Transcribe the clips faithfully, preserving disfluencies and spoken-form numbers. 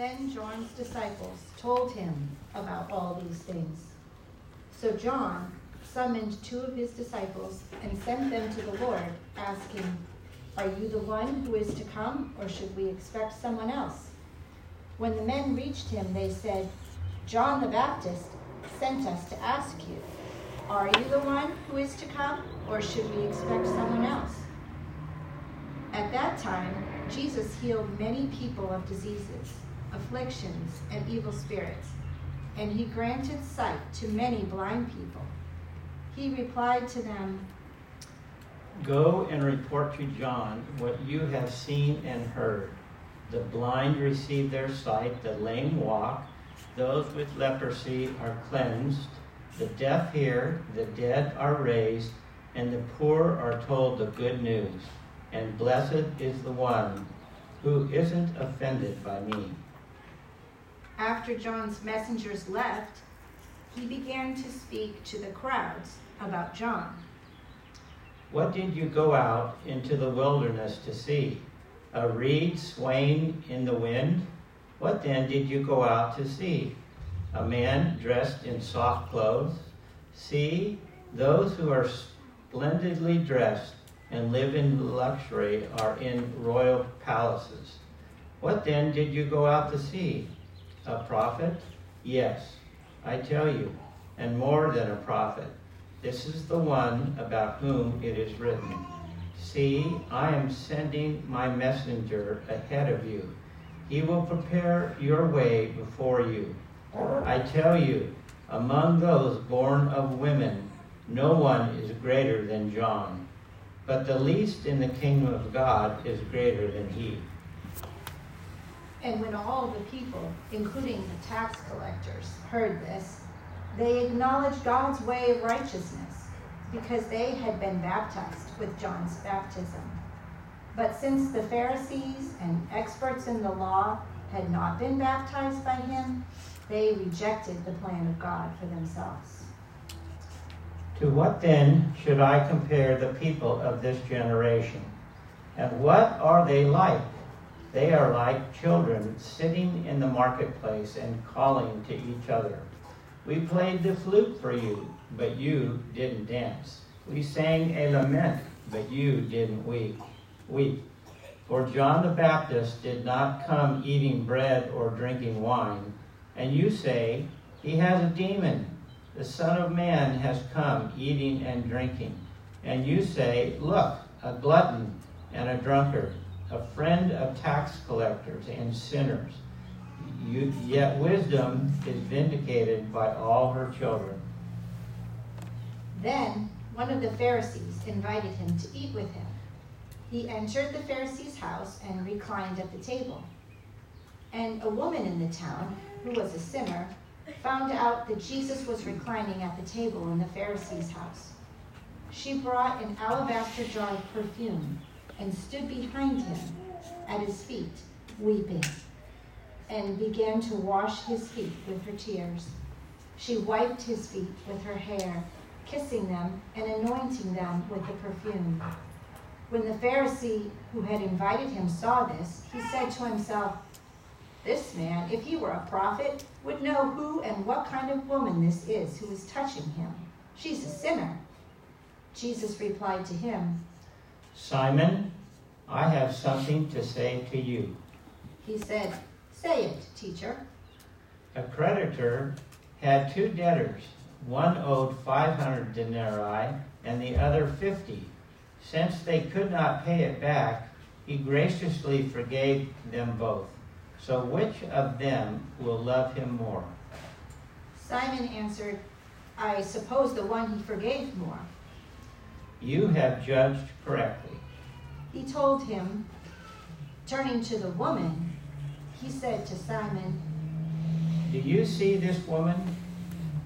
Then John's disciples told him about all these things. So John summoned two of his disciples and sent them to the Lord, asking, "Are you the one who is to come, or should we expect someone else?" When the men reached him, they said, "John the Baptist sent us to ask you, are you the one who is to come, or should we expect someone else?" At that time, Jesus healed many people of diseases, afflictions, and evil spirits, and he granted sight to many blind people. He replied to them, "Go and report to John what you have seen and heard. The blind receive their sight, the lame walk, those with leprosy are cleansed, the deaf hear, the dead are raised, and the poor are told the good news. And blessed is the one who isn't offended by me." After John's messengers left, he began to speak to the crowds about John. "What did you go out into the wilderness to see? A reed swaying in the wind? What then did you go out to see? A man dressed in soft clothes? See, those who are splendidly dressed and live in luxury are in royal palaces. What then did you go out to see? A prophet? Yes, I tell you, and more than a prophet. This is the one about whom it is written, 'See, I am sending my messenger ahead of you. He will prepare your way before you.' I tell you, among those born of women, no one is greater than John. But the least in the kingdom of God is greater than he." And when all the people, including the tax collectors, heard this, they acknowledged God's way of righteousness, because they had been baptized with John's baptism. But since the Pharisees and experts in the law had not been baptized by him, they rejected the plan of God for themselves. "To what then should I compare the people of this generation? And what are they like? They are like children sitting in the marketplace and calling to each other. 'We played the flute for you, but you didn't dance. We sang a lament, but you didn't weep. Weep.' For John the Baptist did not come eating bread or drinking wine, and you say, 'He has a demon.' The Son of Man has come eating and drinking. And you say, 'Look, a glutton and a drunkard, a friend of tax collectors and sinners.' You, yet wisdom is vindicated by all her children." Then one of the Pharisees invited him to eat with him. He entered the Pharisee's house and reclined at the table. And a woman in the town, who was a sinner, found out that Jesus was reclining at the table in the Pharisee's house. She brought an alabaster jar of perfume and stood behind him at his feet, weeping, and began to wash his feet with her tears. She wiped his feet with her hair, kissing them and anointing them with the perfume. When the Pharisee who had invited him saw this, he said to himself, "This man, if he were a prophet, would know who and what kind of woman this is who is touching him. She's a sinner." Jesus replied to him, "Simon, I have something to say to you." He said, "Say it, teacher." "A creditor had two debtors. One owed five hundred denarii and the other fifty. Since they could not pay it back, he graciously forgave them both. So which of them will love him more?" Simon answered, "I suppose the one he forgave more." "You have judged correctly." He told him, turning to the woman, he said to Simon, "Do you see this woman?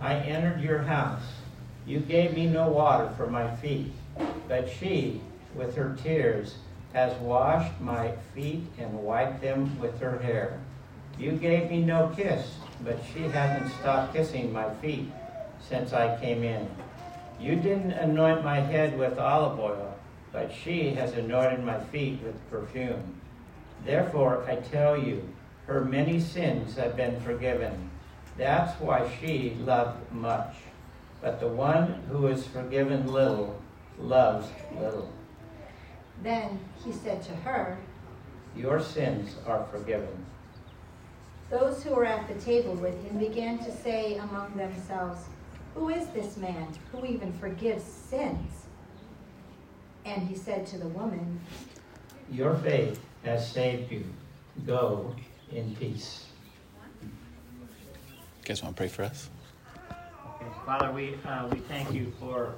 I entered your house. You gave me no water for my feet, but she, with her tears, has washed my feet and wiped them with her hair. You gave me no kiss, but she hasn't stopped kissing my feet since I came in. You didn't anoint my head with olive oil, but she has anointed my feet with perfume. Therefore, I tell you, Her many sins have been forgiven. That's why she loved much. But the one who is forgiven little loves little. Then he said to her, Your sins are forgiven. Those who were at the table with him began to say among themselves, Who is this man who even forgives sins? And he said to the woman, Your faith has saved you. Go in peace. You guys want to pray for us? Okay. Father, we uh, we thank you for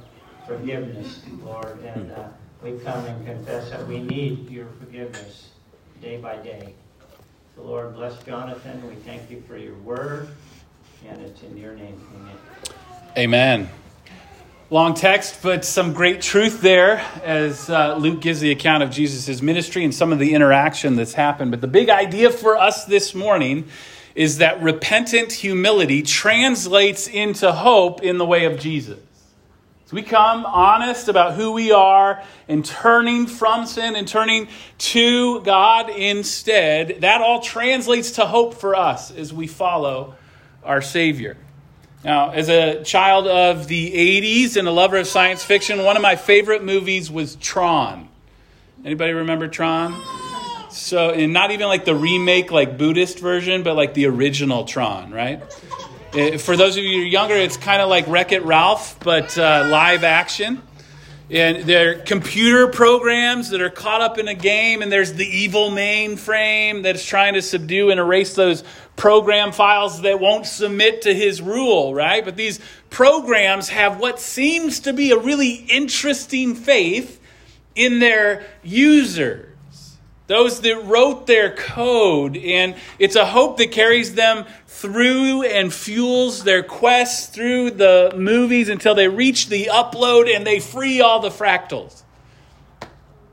forgiveness, Lord, and uh, we come and confess that we need your forgiveness day by day. So, Lord, bless Jonathan. We thank you for your word, and it's in your name. Amen. Amen. Long text, but some great truth there as uh, Luke gives the account of Jesus' ministry and some of the interaction that's happened. But the big idea for us this morning is that repentant humility translates into hope in the way of Jesus. So we come honest about who we are and turning from sin and turning to God instead. That all translates to hope for us as we follow our Savior. Now, as a child of the eighties and a lover of science fiction, one of my favorite movies was Tron. Anybody remember Tron? So, and not even like the remake, like Buddhist version, but like the original Tron, right? It, for those of you who are younger, it's kind of like Wreck-It Ralph, but uh, live action. And they're computer programs that are caught up in a game, and there's the evil mainframe that's trying to subdue and erase those program files that won't submit to his rule, right? But these programs have what seems to be a really interesting faith in their users, those that wrote their code. And it's a hope that carries them through and fuels their quest through the movies until they reach the upload and they free all the fractals.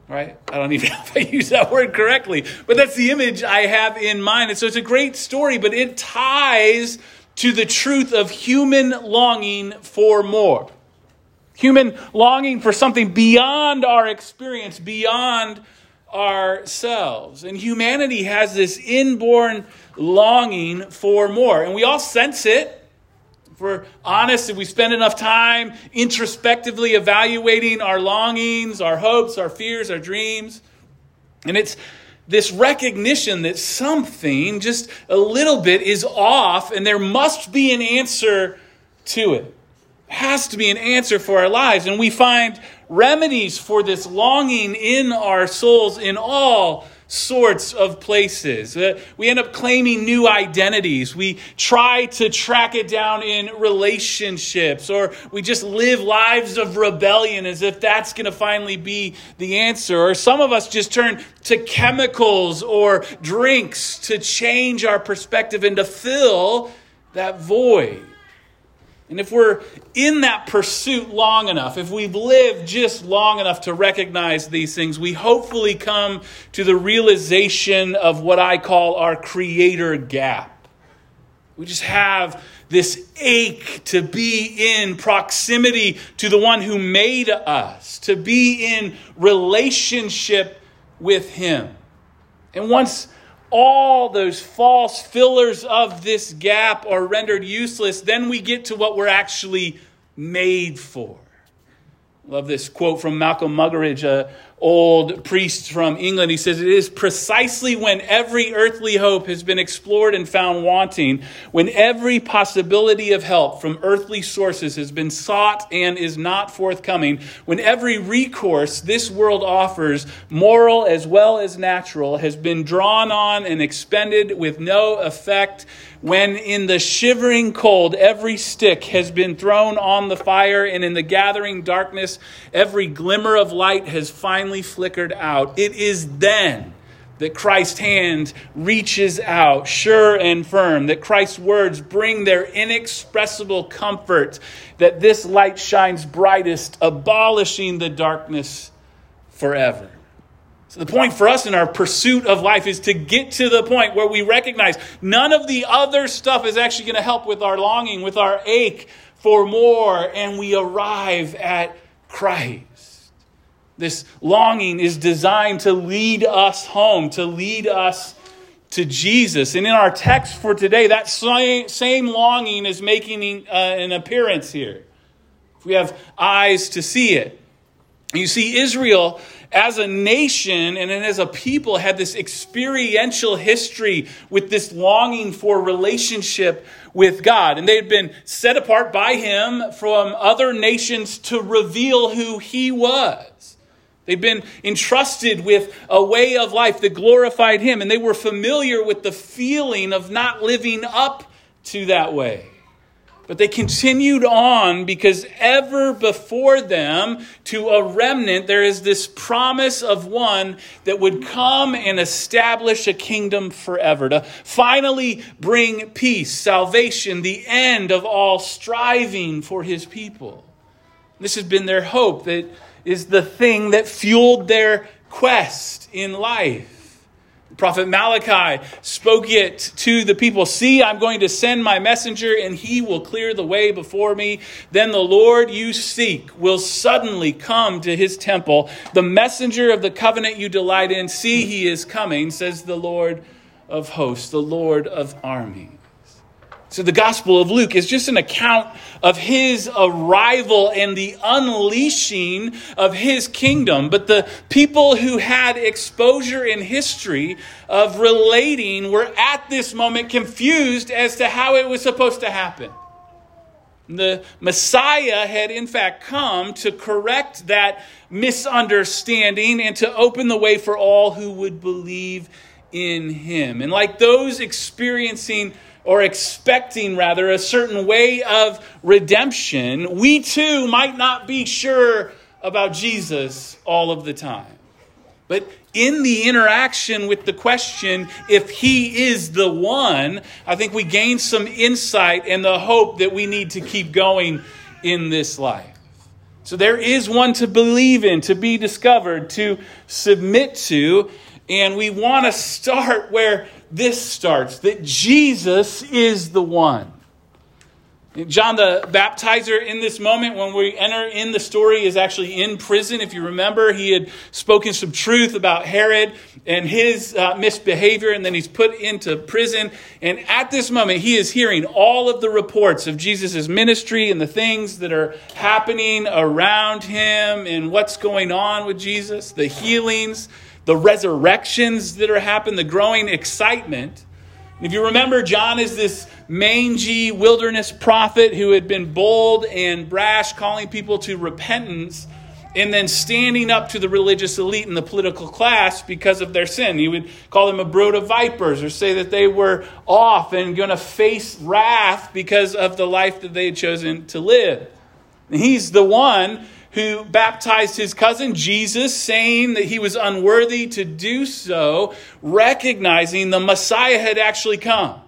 Right? I don't even know if I use that word correctly, but that's the image I have in mind. And so it's a great story, but it ties to the truth of human longing for more. Human longing for something beyond our experience, beyond ourselves. And humanity has this inborn longing for more. And we all sense it. If we're honest, if we spend enough time introspectively evaluating our longings, our hopes, our fears, our dreams. And it's this recognition that something just a little bit is off and there must be an answer to it. Has to be an answer for our lives. And we find remedies for this longing in our souls in all sorts of places. We end up claiming new identities. We try to track it down in relationships, or we just live lives of rebellion as if that's going to finally be the answer. Or some of us just turn to chemicals or drinks to change our perspective and to fill that void. And if we're in that pursuit long enough, if we've lived just long enough to recognize these things, we hopefully come to the realization of what I call our creator gap. We just have this ache to be in proximity to the one who made us, to be in relationship with him. And once all those false fillers of this gap are rendered useless, then we get to what we're actually made for. Love this quote from Malcolm Muggeridge, an old priest from England. He says, it is precisely when every earthly hope has been explored and found wanting, when every possibility of help from earthly sources has been sought and is not forthcoming, when every recourse this world offers, moral as well as natural, has been drawn on and expended with no effect, when in the shivering cold every stick has been thrown on the fire, and in the gathering darkness every glimmer of light has finally flickered out, it is then that Christ's hand reaches out, sure and firm, that Christ's words bring their inexpressible comfort, that this light shines brightest, abolishing the darkness forever. So the point for us in our pursuit of life is to get to the point where we recognize none of the other stuff is actually going to help with our longing, with our ache for more, and we arrive at Christ. This longing is designed to lead us home, to lead us to Jesus. And in our text for today, that same longing is making uh, an appearance here. If we have eyes to see it. You see, Israel as a nation and as a people had this experiential history with this longing for relationship with God. And they had been set apart by him from other nations to reveal who he was. They'd been entrusted with a way of life that glorified him. And they were familiar with the feeling of not living up to that way. But they continued on because ever before them, to a remnant, there is this promise of one that would come and establish a kingdom forever, to finally bring peace, salvation, the end of all striving for his people. This has been their hope. That is the thing that fueled their quest in life. Prophet Malachi spoke it to the people. See, I'm going to send my messenger and he will clear the way before me. Then the Lord you seek will suddenly come to his temple. The messenger of the covenant you delight in. See, he is coming, says the Lord of hosts, the Lord of armies. So the Gospel of Luke is just an account of his arrival and the unleashing of his kingdom. But the people who had exposure in history of relating were at this moment confused as to how it was supposed to happen. The Messiah had in fact come to correct that misunderstanding and to open the way for all who would believe in him. And like those experiencing or expecting, rather, a certain way of redemption, we too might not be sure about Jesus all of the time. But in the interaction with the question, if he is the one, I think we gain some insight and the hope that we need to keep going in this life. So there is one to believe in, to be discovered, to submit to, and we want to start where this starts, that Jesus is the one. John the Baptizer in this moment, when we enter in the story, is actually in prison. If you remember, he had spoken some truth about Herod and his uh, misbehavior, and then he's put into prison. And at this moment, he is hearing all of the reports of Jesus' ministry and the things that are happening around him and what's going on with Jesus, the healings, the resurrections that are happening, the growing excitement. And if you remember, John is this mangy wilderness prophet who had been bold and brash, calling people to repentance and then standing up to the religious elite and the political class because of their sin. He would call them a brood of vipers or say that they were off and going to face wrath because of the life that they had chosen to live. And he's the one who baptized his cousin Jesus, saying that he was unworthy to do so, recognizing the Messiah had actually come.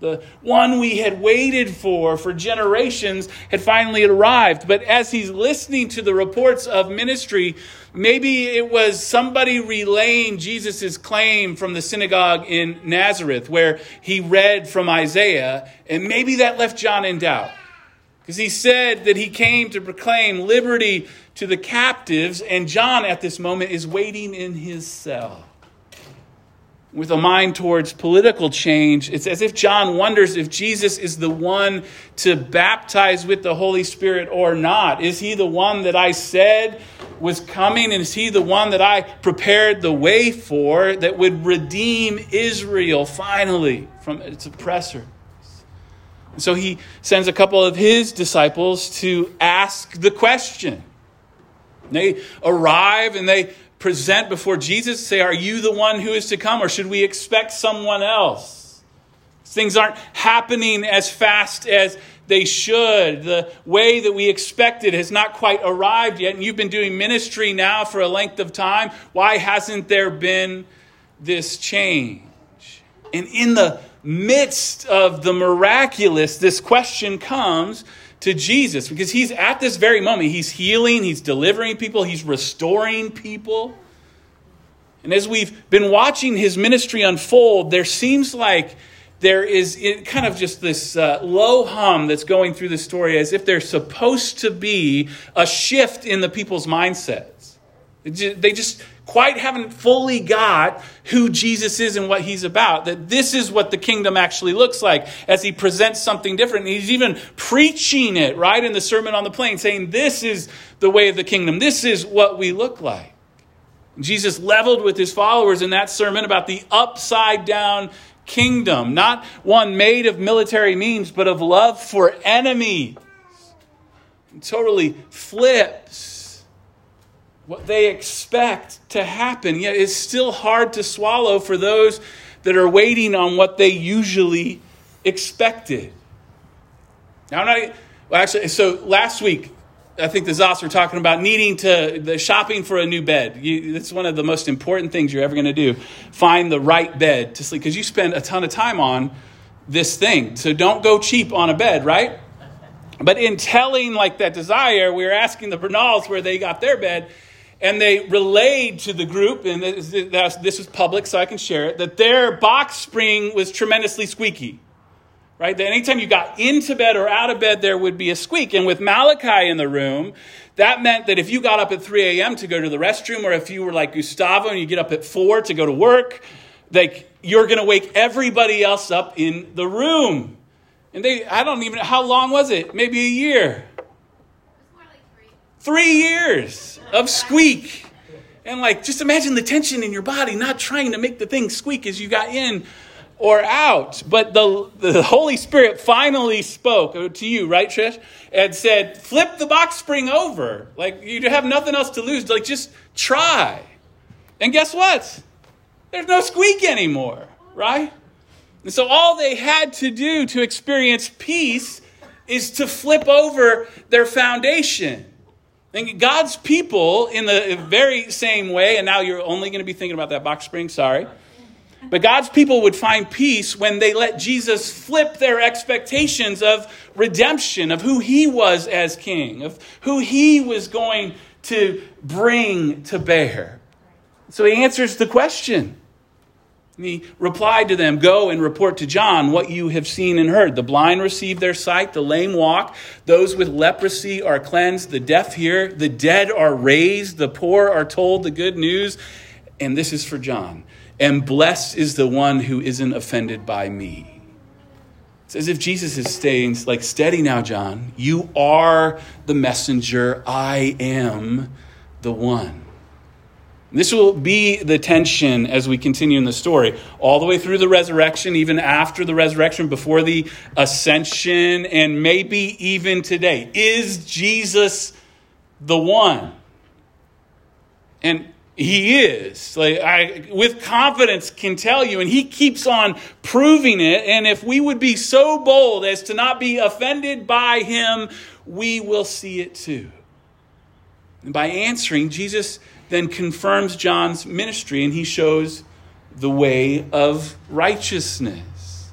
The one we had waited for for generations had finally arrived. But as he's listening to the reports of ministry, maybe it was somebody relaying Jesus' claim from the synagogue in Nazareth, where he read from Isaiah, and maybe that left John in doubt. Because he said that he came to proclaim liberty to the captives, and John at this moment is waiting in his cell with a mind towards political change. It's as if John wonders if Jesus is the one to baptize with the Holy Spirit or not. Is he the one that I said was coming? And is he the one that I prepared the way for that would redeem Israel finally from its oppressor? So he sends a couple of his disciples to ask the question. They arrive and they present before Jesus, say, are you the one who is to come, or should we expect someone else? Things aren't happening as fast as they should. The way that we expected has not quite arrived yet. And you've been doing ministry now for a length of time. Why hasn't there been this change? And in the midst of the miraculous, this question comes to Jesus, because he's at this very moment. He's healing, he's delivering people, he's restoring people. And as we've been watching his ministry unfold, there seems like there is kind of just this uh, low hum that's going through the story, as if there's supposed to be a shift in the people's mindsets. They just quite haven't fully got who Jesus is and what he's about. That this is what the kingdom actually looks like as he presents something different. And he's even preaching it, right, in the Sermon on the Plain, saying this is the way of the kingdom. This is what we look like. Jesus leveled with his followers in that sermon about the upside-down kingdom, not one made of military means, but of love for enemies. It totally flips what they expect to happen, yet it's still hard to swallow for those that are waiting on what they usually expected. Now, I'm not, well, actually, so last week, I think the Zoss were talking about needing to, the shopping for a new bed. You, that's one of the most important things you're ever going to do. Find the right bed to sleep, because you spend a ton of time on this thing. So don't go cheap on a bed, right? But in telling like that desire, we were asking the Bernals where they got their bed. And they relayed to the group, and this is public, so I can share it, that their box spring was tremendously squeaky, right? That anytime you got into bed or out of bed, there would be a squeak. And with Malachi in the room, that meant that if you got up at three a.m. to go to the restroom, or if you were like Gustavo and you get up at four to go to work, like you're going to wake everybody else up in the room. And they, I don't even, how long was it? Maybe a year. Three years of squeak. And like, just imagine the tension in your body, not trying to make the thing squeak as you got in or out. But the, the Holy Spirit finally spoke to you, right, Trish? And said, flip the box spring over. Like, you have nothing else to lose. Like, just try. And guess what? There's no squeak anymore, right? And so all they had to do to experience peace is to flip over their foundation. And God's people, in the very same way, and now you're only going to be thinking about that box spring, sorry. But God's people would find peace when they let Jesus flip their expectations of redemption, of who he was as king, of who he was going to bring to bear. So he answers the question. And he replied to them, go and report to John what you have seen and heard. The blind receive their sight, the lame walk, those with leprosy are cleansed, the deaf hear, the dead are raised, the poor are told the good news. And this is for John. And blessed is the one who isn't offended by me. It's as if Jesus is saying, like, steady now, John. You are the messenger. I am the one. This will be the tension as we continue in the story, all the way through the resurrection, even after the resurrection, before the ascension, and maybe even today. Is Jesus the one? And he is. Like, I, with confidence, can tell you, and he keeps on proving it. And if we would be so bold as to not be offended by him, we will see it too. And by answering, Jesus then confirms John's ministry, and he shows the way of righteousness.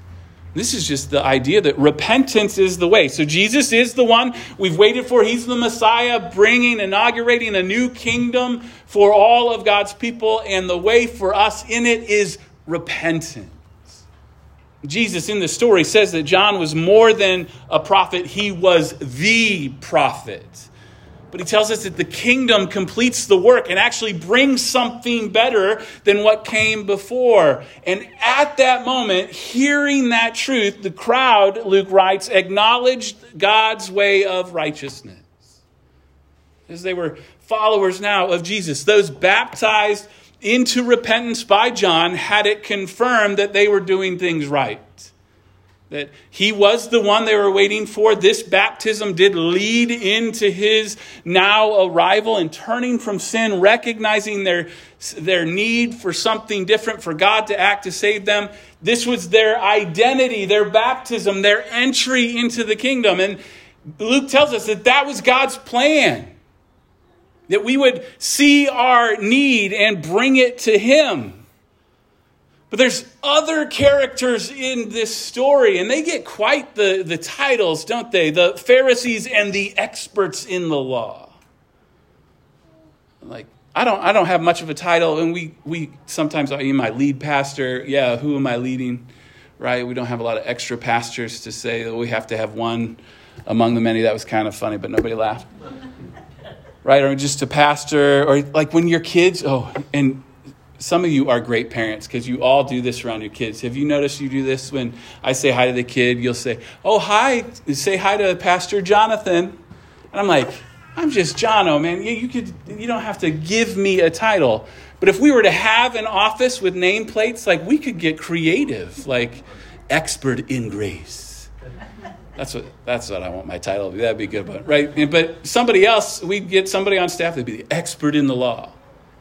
This is just the idea that repentance is the way. So Jesus is the one we've waited for. He's the Messiah, bringing, inaugurating a new kingdom for all of God's people, and the way for us in it is repentance. Jesus in the story says that John was more than a prophet. He was the prophet. But he tells us that the kingdom completes the work and actually brings something better than what came before. And at that moment, hearing that truth, the crowd, Luke writes, acknowledged God's way of righteousness. As they were followers now of Jesus, those baptized into repentance by John had it confirmed that they were doing things right. That he was the one they were waiting for. This baptism did lead into his now arrival and turning from sin, recognizing their, their need for something different, for God to act to save them. This was their identity, their baptism, their entry into the kingdom. And Luke tells us that that was God's plan, that we would see our need and bring it to him. But there's other characters in this story, and they get quite the, the titles, don't they? The Pharisees and the experts in the law. Like, I don't I don't have much of a title, and we, we sometimes, I mean, my lead pastor, yeah, who am I leading, right? We don't have a lot of extra pastors to say that we have to have one among the many. That was kind of funny, but nobody laughed. right? Or just a pastor, or like when your kids, oh, and some of you are great parents because you all do this around your kids. Have you noticed you do this when I say hi to the kid? You'll say, oh, hi, say hi to Pastor Jonathan. And I'm like, I'm just Jono, man. You, you could, you don't have to give me a title. But if we were to have an office with nameplates, like we could get creative, like expert in grace. That's what that's what I want my title to be. That'd be a good one, right? But somebody else, we'd get somebody on staff that'd be the expert in the law.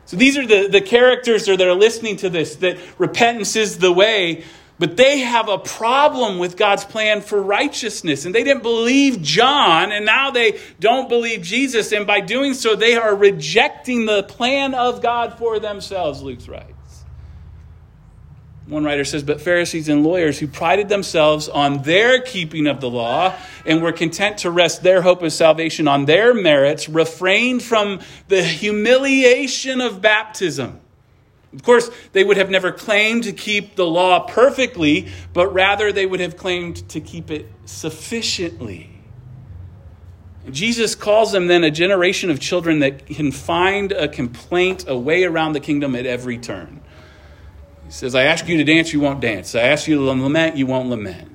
So these are the, the characters that are listening to this, that repentance is the way, but they have a problem with God's plan for righteousness. And they didn't believe John, and now they don't believe Jesus. And by doing so, they are rejecting the plan of God for themselves, Luke writes. One writer says, but Pharisees and lawyers who prided themselves on their keeping of the law and were content to rest their hope of salvation on their merits refrained from the humiliation of baptism. Of course, they would have never claimed to keep the law perfectly, but rather they would have claimed to keep it sufficiently. Jesus calls them then a generation of children that can find a complaint, a way around the kingdom at every turn. He says, I ask you to dance, you won't dance. I ask you to lament, you won't lament.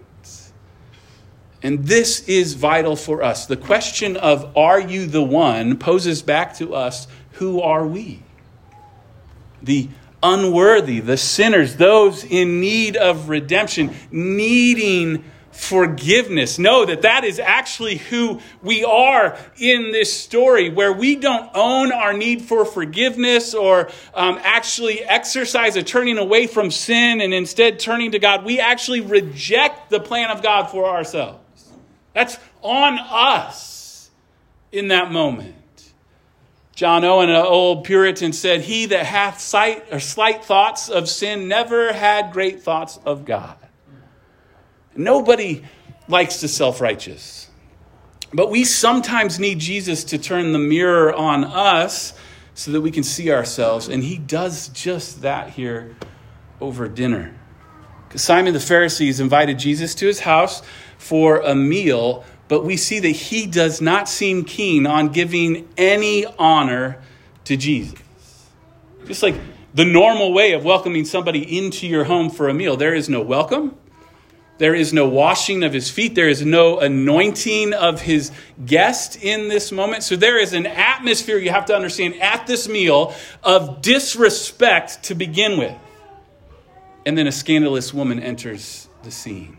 And this is vital for us. The question of are you the one poses back to us, who are we? The unworthy, the sinners, those in need of redemption, needing forgiveness. Know that that is actually who we are in this story, where we don't own our need for forgiveness or um, actually exercise a turning away from sin and instead turning to God. We actually reject the plan of God for ourselves. That's on us in that moment. John Owen, an old Puritan, said, he that hath sight or slight thoughts of sin never had great thoughts of God. Nobody likes to self-righteous, but we sometimes need Jesus to turn the mirror on us so that we can see ourselves. And he does just that here over dinner. Because Simon the Pharisees invited Jesus to his house for a meal, but we see that he does not seem keen on giving any honor to Jesus. Just like the normal way of welcoming somebody into your home for a meal, there is no welcome. There is no washing of his feet. There is no anointing of his guest in this moment. So there is an atmosphere, you have to understand, at this meal of disrespect to begin with. And then a scandalous woman enters the scene.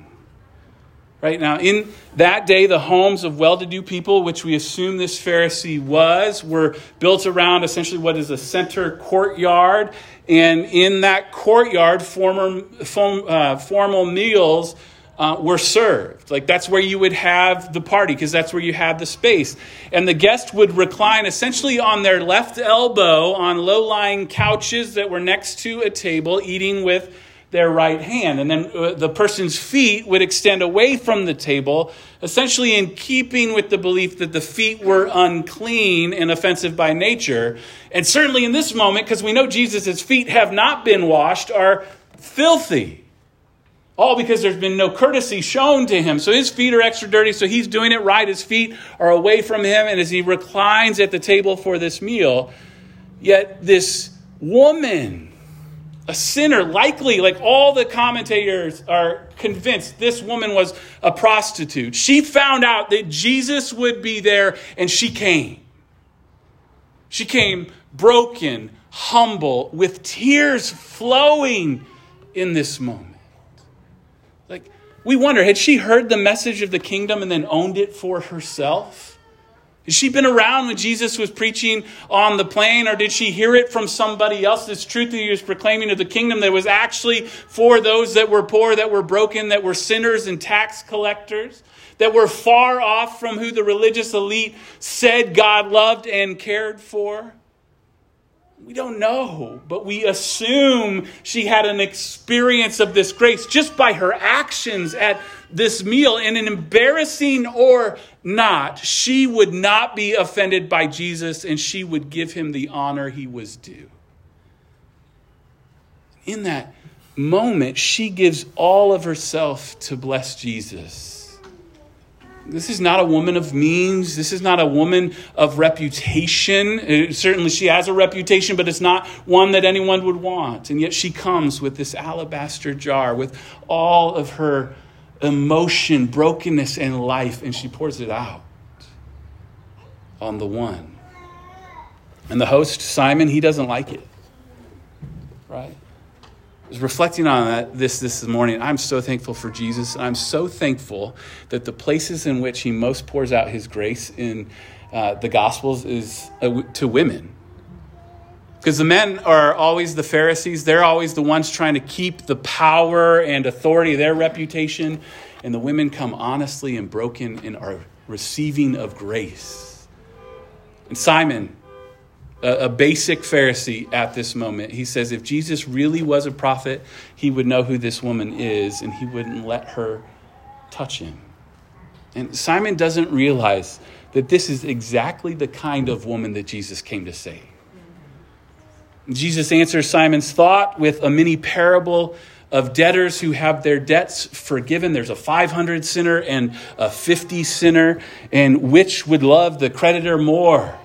Right now, in that day, the homes of well-to-do people, which we assume this Pharisee was, were built around essentially what is a center courtyard. And in that courtyard, former, form, uh, formal meals uh, were served. Like that's where you would have the party because that's where you have the space. And the guest would recline essentially on their left elbow on low-lying couches that were next to a table, eating with their right hand. And then the person's feet would extend away from the table, essentially in keeping with the belief that the feet were unclean and offensive by nature. And certainly in this moment, because we know Jesus' feet have not been washed, are filthy. All because there's been no courtesy shown to him. So his feet are extra dirty, so he's doing it right. His feet are away from him, and as he reclines at the table for this meal, yet this woman, a sinner, likely, like all the commentators are convinced, this woman was a prostitute. She found out that Jesus would be there, and she came. She came broken, humble, with tears flowing in this moment. Like, we wonder, had she heard the message of the kingdom and then owned it for herself? Has she been around when Jesus was preaching on the plain, or did she hear it from somebody else? This truth that he was proclaiming of the kingdom that was actually for those that were poor, that were broken, that were sinners and tax collectors, that were far off from who the religious elite said God loved and cared for? We don't know, but we assume she had an experience of this grace just by her actions at this meal. And in embarrassing or not, she would not be offended by Jesus, and she would give him the honor he was due. In that moment, she gives all of herself to bless Jesus. This is not a woman of means. This is not a woman of reputation. It, certainly she has a reputation, but it's not one that anyone would want. And yet she comes with this alabaster jar with all of her emotion, brokenness, and life, and she pours it out on the one. And the host, Simon, he doesn't like it, right? I was reflecting on that this this morning. I'm so thankful for Jesus. I'm so thankful that the places in which he most pours out his grace in uh, the Gospels is uh, to women. Because the men are always the Pharisees. They're always the ones trying to keep the power and authority of their reputation. And the women come honestly and broken and are receiving of grace. And Simon, a basic Pharisee at this moment, he says, if Jesus really was a prophet, he would know who this woman is, and he wouldn't let her touch him. And Simon doesn't realize that this is exactly the kind of woman that Jesus came to save. Jesus answers Simon's thought with a mini parable of debtors who have their debts forgiven. There's a five hundred sinner and a fifty sinner, and which would love the creditor more?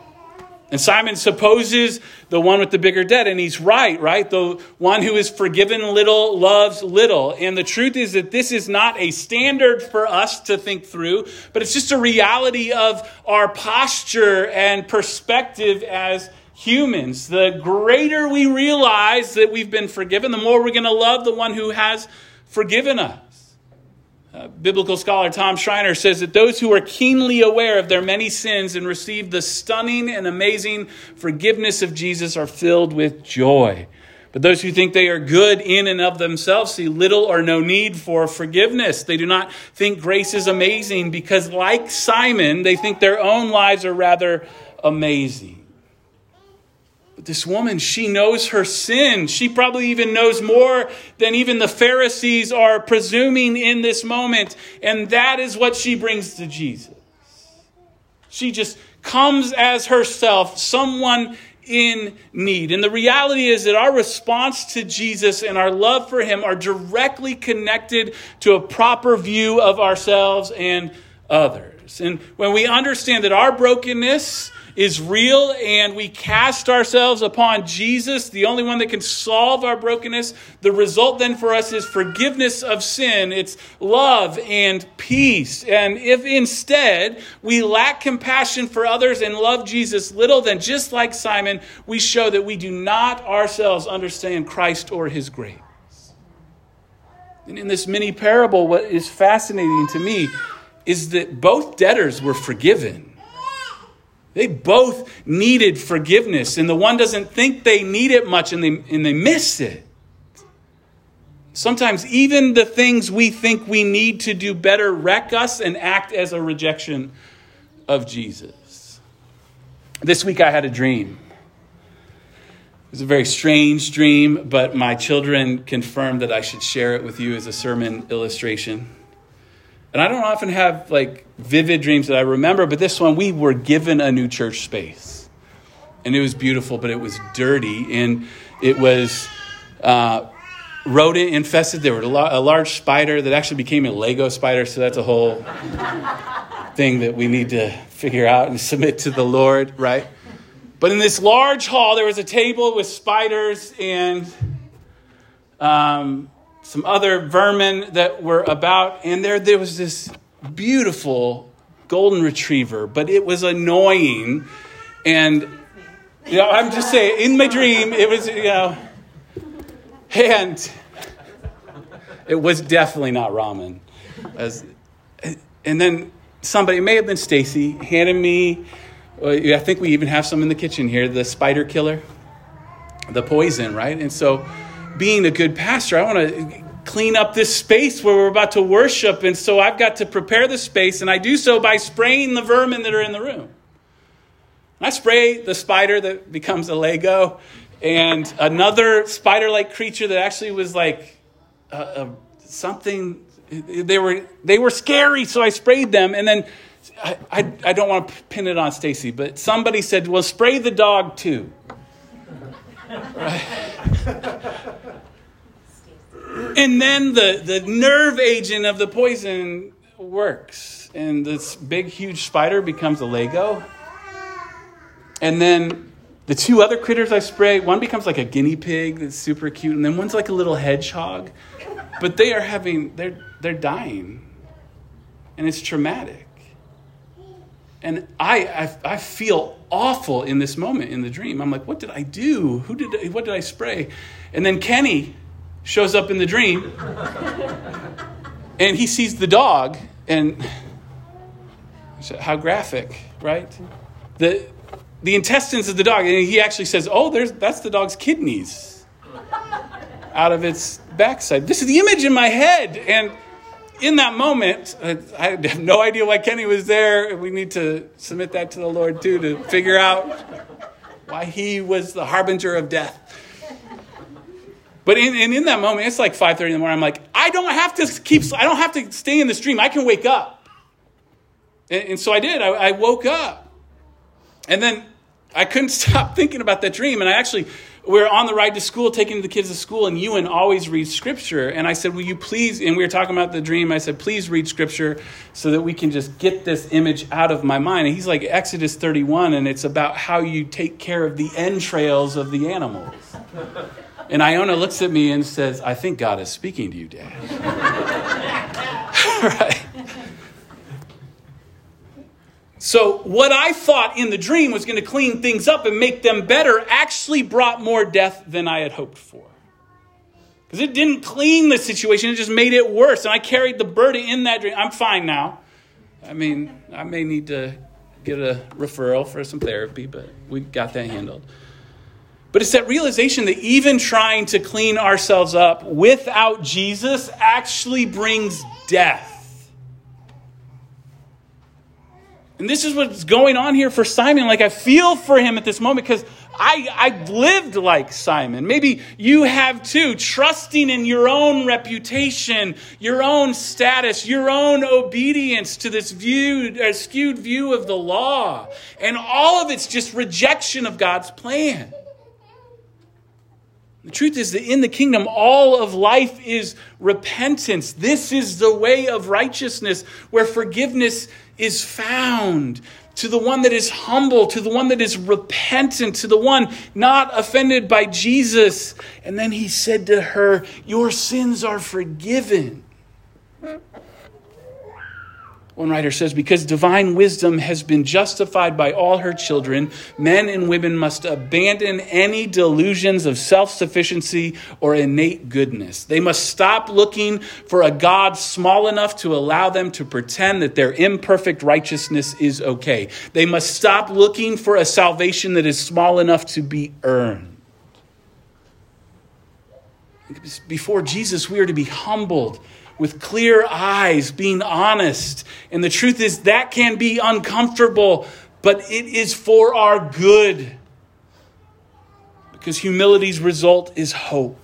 And Simon supposes the one with the bigger debt, and he's right, right? The one who is forgiven little loves little. And the truth is that this is not a standard for us to think through, but it's just a reality of our posture and perspective as humans. The greater we realize that we've been forgiven, the more we're going to love the one who has forgiven us. Uh, biblical scholar Tom Schreiner says that those who are keenly aware of their many sins and receive the stunning and amazing forgiveness of Jesus are filled with joy. But those who think they are good in and of themselves see little or no need for forgiveness. They do not think grace is amazing because, like Simon, they think their own lives are rather amazing. But this woman, she knows her sin. She probably even knows more than even the Pharisees are presuming in this moment. And that is what she brings to Jesus. She just comes as herself, someone in need. And the reality is that our response to Jesus and our love for him are directly connected to a proper view of ourselves and others. And when we understand that our brokenness is real and we cast ourselves upon Jesus, the only one that can solve our brokenness, the result then for us is forgiveness of sin. It's love and peace. And if instead we lack compassion for others and love Jesus little, then just like Simon, we show that we do not ourselves understand Christ or his grace. And in this mini parable, what is fascinating to me is that both debtors were forgiven. They both needed forgiveness, and the one doesn't think they need it much, and they and they miss it. Sometimes even the things we think we need to do better wreck us and act as a rejection of Jesus. This week I had a dream. It was a very strange dream, but my children confirmed that I should share it with you as a sermon illustration. And I don't often have like vivid dreams that I remember, but this one, we were given a new church space. And it was beautiful, but it was dirty. And it was uh, rodent infested. There were a, la- a large spider that actually became a Lego spider. So that's a whole thing that we need to figure out and submit to the Lord, right? But in this large hall, there was a table with spiders and um. some other vermin that were about, and there there was this beautiful golden retriever, but it was annoying. And you know, I'm just saying, in my dream, it was, you know, and it was definitely not ramen. As, and then somebody, it may have been Stacy, handed me, I think we even have some in the kitchen here, the spider killer, the poison, right? And so, being a good pastor, I want to clean up this space where we're about to worship. And so I've got to prepare the space. And I do so by spraying the vermin that are in the room. I spray the spider that becomes a Lego and another spider-like creature that actually was like uh, uh, something. They were they were scary, so I sprayed them. And then I, I, I don't want to pin it on Stacy, but somebody said, well, spray the dog too. Right? And then the, the nerve agent of the poison works. And this big, huge spider becomes a Lego. And then the two other critters I spray, one becomes like a guinea pig that's super cute. And then one's like a little hedgehog. But they are having, they're, they're dying. And it's traumatic. And I, I I feel awful in this moment in the dream. I'm like, what did I do? Who did I, what did I spray? And then Kenny shows up in the dream, and he sees the dog. And how graphic, right? The the intestines of the dog. And he actually says, "Oh, there's that's the dog's kidneys out of its backside." This is the image in my head, and. In that moment, I have no idea why Kenny was there. We need to submit that to the Lord, too, to figure out why he was the harbinger of death. But in, and in that moment, it's like five thirty in the morning. I'm like, I don't have to keep, I don't have to stay in this dream. I can wake up. And, and so I did. I, I woke up. And then I couldn't stop thinking about that dream. And I actually... We were on the ride to school, taking the kids to school, and Ewan always reads scripture. And I said, will you please, and we were talking about the dream, I said, please read scripture so that we can just get this image out of my mind. And he's like, Exodus thirty-one, and it's about how you take care of the entrails of the animals. And Iona looks at me and says, I think God is speaking to you, Dad. Right? So what I thought in the dream was going to clean things up and make them better actually brought more death than I had hoped for. Because it didn't clean the situation. It just made it worse. And I carried the burden in that dream. I'm fine now. I mean, I may need to get a referral for some therapy, but we got that handled. But it's that realization that even trying to clean ourselves up without Jesus actually brings death. And this is what's going on here for Simon. Like, I feel for him at this moment because I, I've lived like Simon. Maybe you have too, trusting in your own reputation, your own status, your own obedience to this view, uh, skewed view of the law. And all of it's just rejection of God's plan. The truth is that in the kingdom, all of life is repentance. This is the way of righteousness where forgiveness is found to the one that is humble, to the one that is repentant, to the one not offended by Jesus. And then he said to her, your sins are forgiven. One writer says, because divine wisdom has been justified by all her children, men and women must abandon any delusions of self-sufficiency or innate goodness. They must stop looking for a God small enough to allow them to pretend that their imperfect righteousness is okay. They must stop looking for a salvation that is small enough to be earned. Before Jesus, we are to be humbled with clear eyes, being honest. And the truth is that can be uncomfortable, but it is for our good. Because humility's result is hope.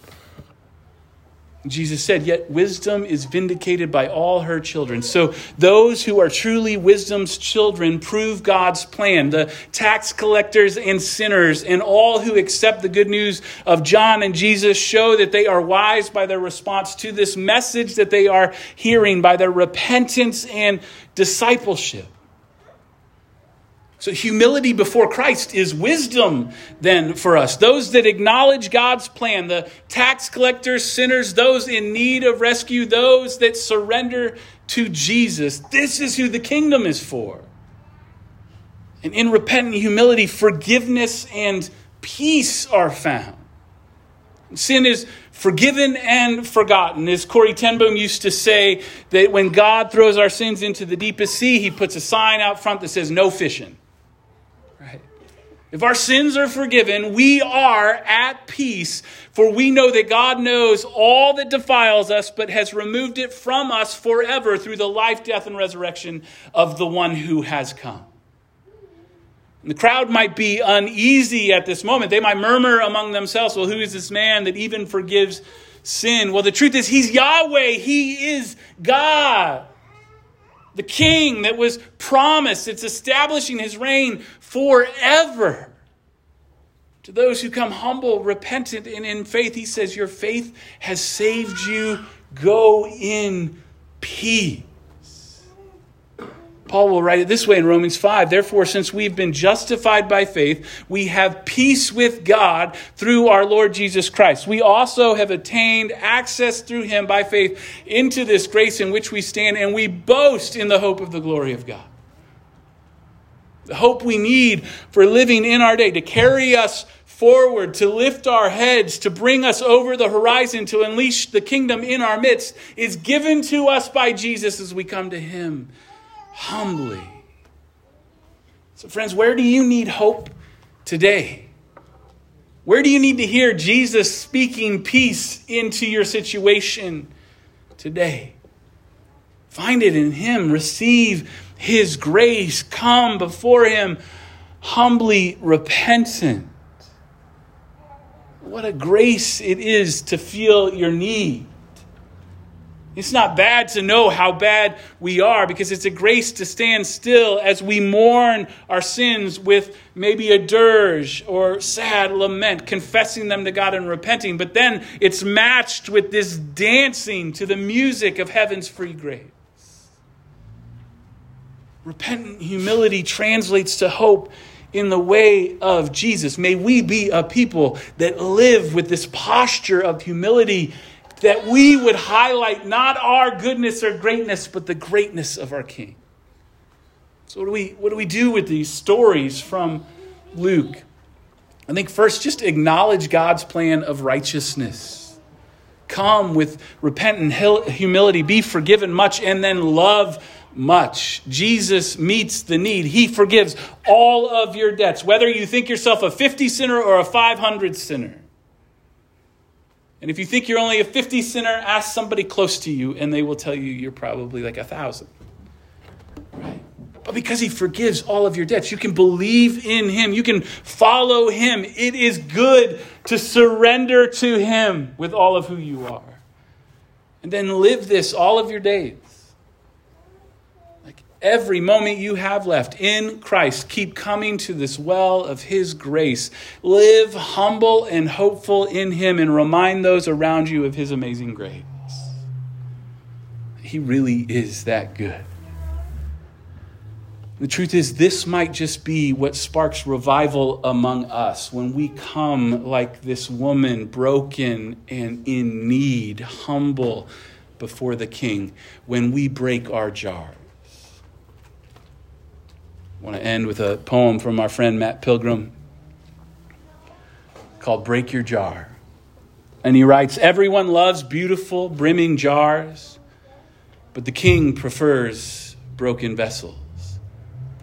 Jesus said, yet wisdom is vindicated by all her children. So those who are truly wisdom's children prove God's plan. The tax collectors and sinners and all who accept the good news of John and Jesus show that they are wise by their response to this message that they are hearing, by their repentance and discipleship. So humility before Christ is wisdom then for us. Those that acknowledge God's plan, the tax collectors, sinners, those in need of rescue, those that surrender to Jesus. This is who the kingdom is for. And in repentant humility, forgiveness and peace are found. Sin is forgiven and forgotten. As Corrie ten Boom used to say, that when God throws our sins into the deepest sea, he puts a sign out front that says, no fishing. If our sins are forgiven, we are at peace, for we know that God knows all that defiles us, but has removed it from us forever through the life, death, and resurrection of the one who has come. And the crowd might be uneasy at this moment. They might murmur among themselves, well, who is this man that even forgives sin? Well, the truth is he's Yahweh. He is God. The king that was promised, it's establishing his reign forever. To those who come humble, repentant, and in faith, he says, your faith has saved you. Go in peace. Paul will write it this way in Romans five. Therefore, since we've been justified by faith, we have peace with God through our Lord Jesus Christ. We also have attained access through him by faith into this grace in which we stand, and we boast in the hope of the glory of God. The hope we need for living in our day, to carry us forward, to lift our heads, to bring us over the horizon, to unleash the kingdom in our midst, is given to us by Jesus as we come to him humbly. So friends, where do you need hope today? Where do you need to hear Jesus speaking peace into your situation today? Find it in him. Receive his grace. Come before him humbly repentant. What a grace it is to feel your need. It's not bad to know how bad we are, because it's a grace to stand still as we mourn our sins with maybe a dirge or sad lament, confessing them to God and repenting. But then it's matched with this dancing to the music of heaven's free grace. Repentant humility translates to hope in the way of Jesus. May we be a people that live with this posture of humility, that we would highlight not our goodness or greatness, but the greatness of our King. So what do we, what do we do with these stories from Luke? I think first, just acknowledge God's plan of righteousness. Come with repentant humility, be forgiven much, and then love much. Jesus meets the need. He forgives all of your debts, whether you think yourself a fifty sinner or a five hundred sinner. And if you think you're only a fifty sinner, ask somebody close to you and they will tell you you're probably like a thousand. Right? But because he forgives all of your debts, you can believe in him. You can follow him. It is good to surrender to him with all of who you are. And then live this all of your days. Every moment you have left in Christ, keep coming to this well of his grace. Live humble and hopeful in him, and remind those around you of his amazing grace. He really is that good. The truth is, this might just be what sparks revival among us when we come like this woman, broken and in need, humble before the King, when we break our jar. I want to end with a poem from our friend Matt Pilgrim called Break Your Jar. And he writes, everyone loves beautiful, brimming jars, but the King prefers broken vessels.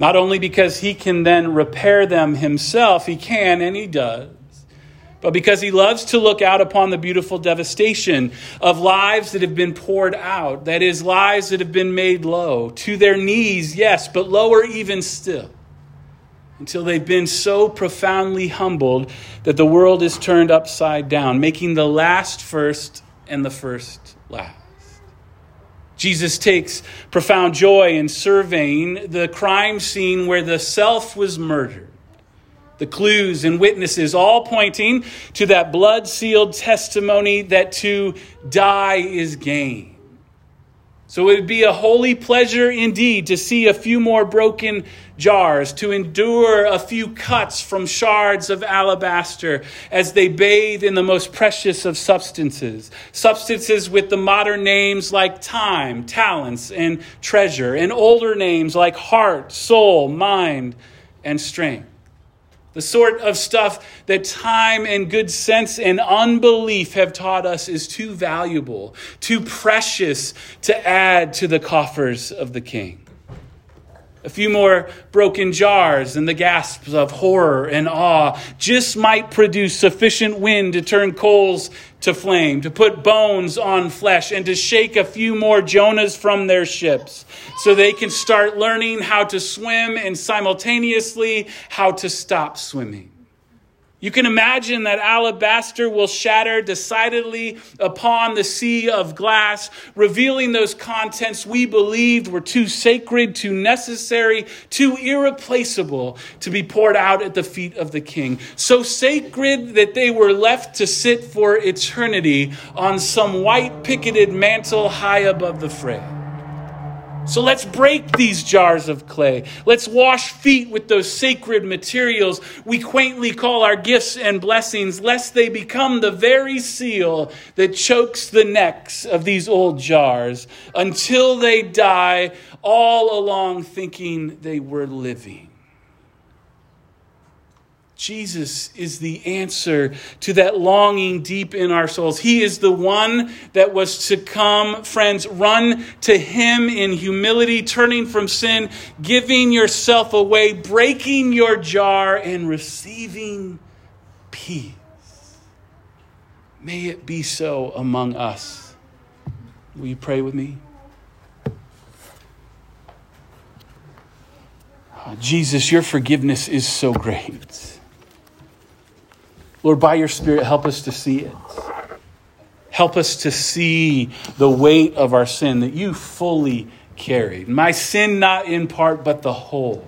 Not only because he can then repair them himself, he can and he does, but because he loves to look out upon the beautiful devastation of lives that have been poured out, that is, lives that have been made low, to their knees, yes, but lower even still, until they've been so profoundly humbled that the world is turned upside down, making the last first and the first last. Jesus takes profound joy in surveying the crime scene where the self was murdered. The clues and witnesses all pointing to that blood-sealed testimony that to die is gain. So it would be a holy pleasure indeed to see a few more broken jars, to endure a few cuts from shards of alabaster as they bathe in the most precious of substances, substances with the modern names like time, talents, and treasure, and older names like heart, soul, mind, and strength. The sort of stuff that time and good sense and unbelief have taught us is too valuable, too precious to add to the coffers of the King. A few more broken jars and the gasps of horror and awe just might produce sufficient wind to turn coals to flame, to put bones on flesh, and to shake a few more Jonahs from their ships so they can start learning how to swim and simultaneously how to stop swimming. You can imagine that alabaster will shatter decidedly upon the sea of glass, revealing those contents we believed were too sacred, too necessary, too irreplaceable to be poured out at the feet of the King. So sacred that they were left to sit for eternity on some white picketed mantle high above the fray. So let's break these jars of clay. Let's wash feet with those sacred materials we quaintly call our gifts and blessings, lest they become the very seal that chokes the necks of these old jars until they die, all along thinking they were living. Jesus is the answer to that longing deep in our souls. He is the one that was to come. Friends, run to him in humility, turning from sin, giving yourself away, breaking your jar, and receiving peace. May it be so among us. Will you pray with me? Oh, Jesus, your forgiveness is so great. Lord, by your Spirit, help us to see it. Help us to see the weight of our sin that you fully carried. My sin, not in part, but the whole.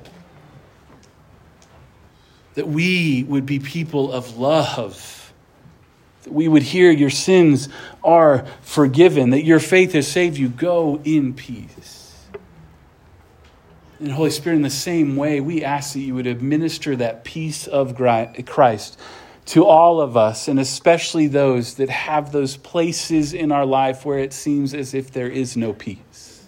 That we would be people of love. That we would hear your sins are forgiven. That your faith has saved you. Go in peace. And Holy Spirit, in the same way, we ask that you would administer that peace of Christ to all of us, and especially those that have those places in our life where it seems as if there is no peace.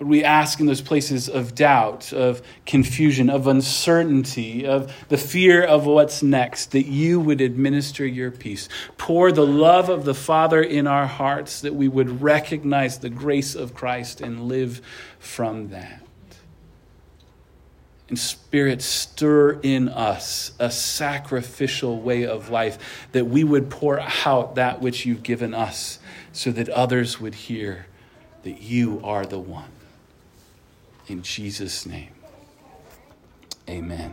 Lord, we ask in those places of doubt, of confusion, of uncertainty, of the fear of what's next, that you would administer your peace. Pour the love of the Father in our hearts, that we would recognize the grace of Christ and live from that. And Spirit, stir in us a sacrificial way of life, that we would pour out that which you've given us so that others would hear that you are the one. In Jesus' name, amen.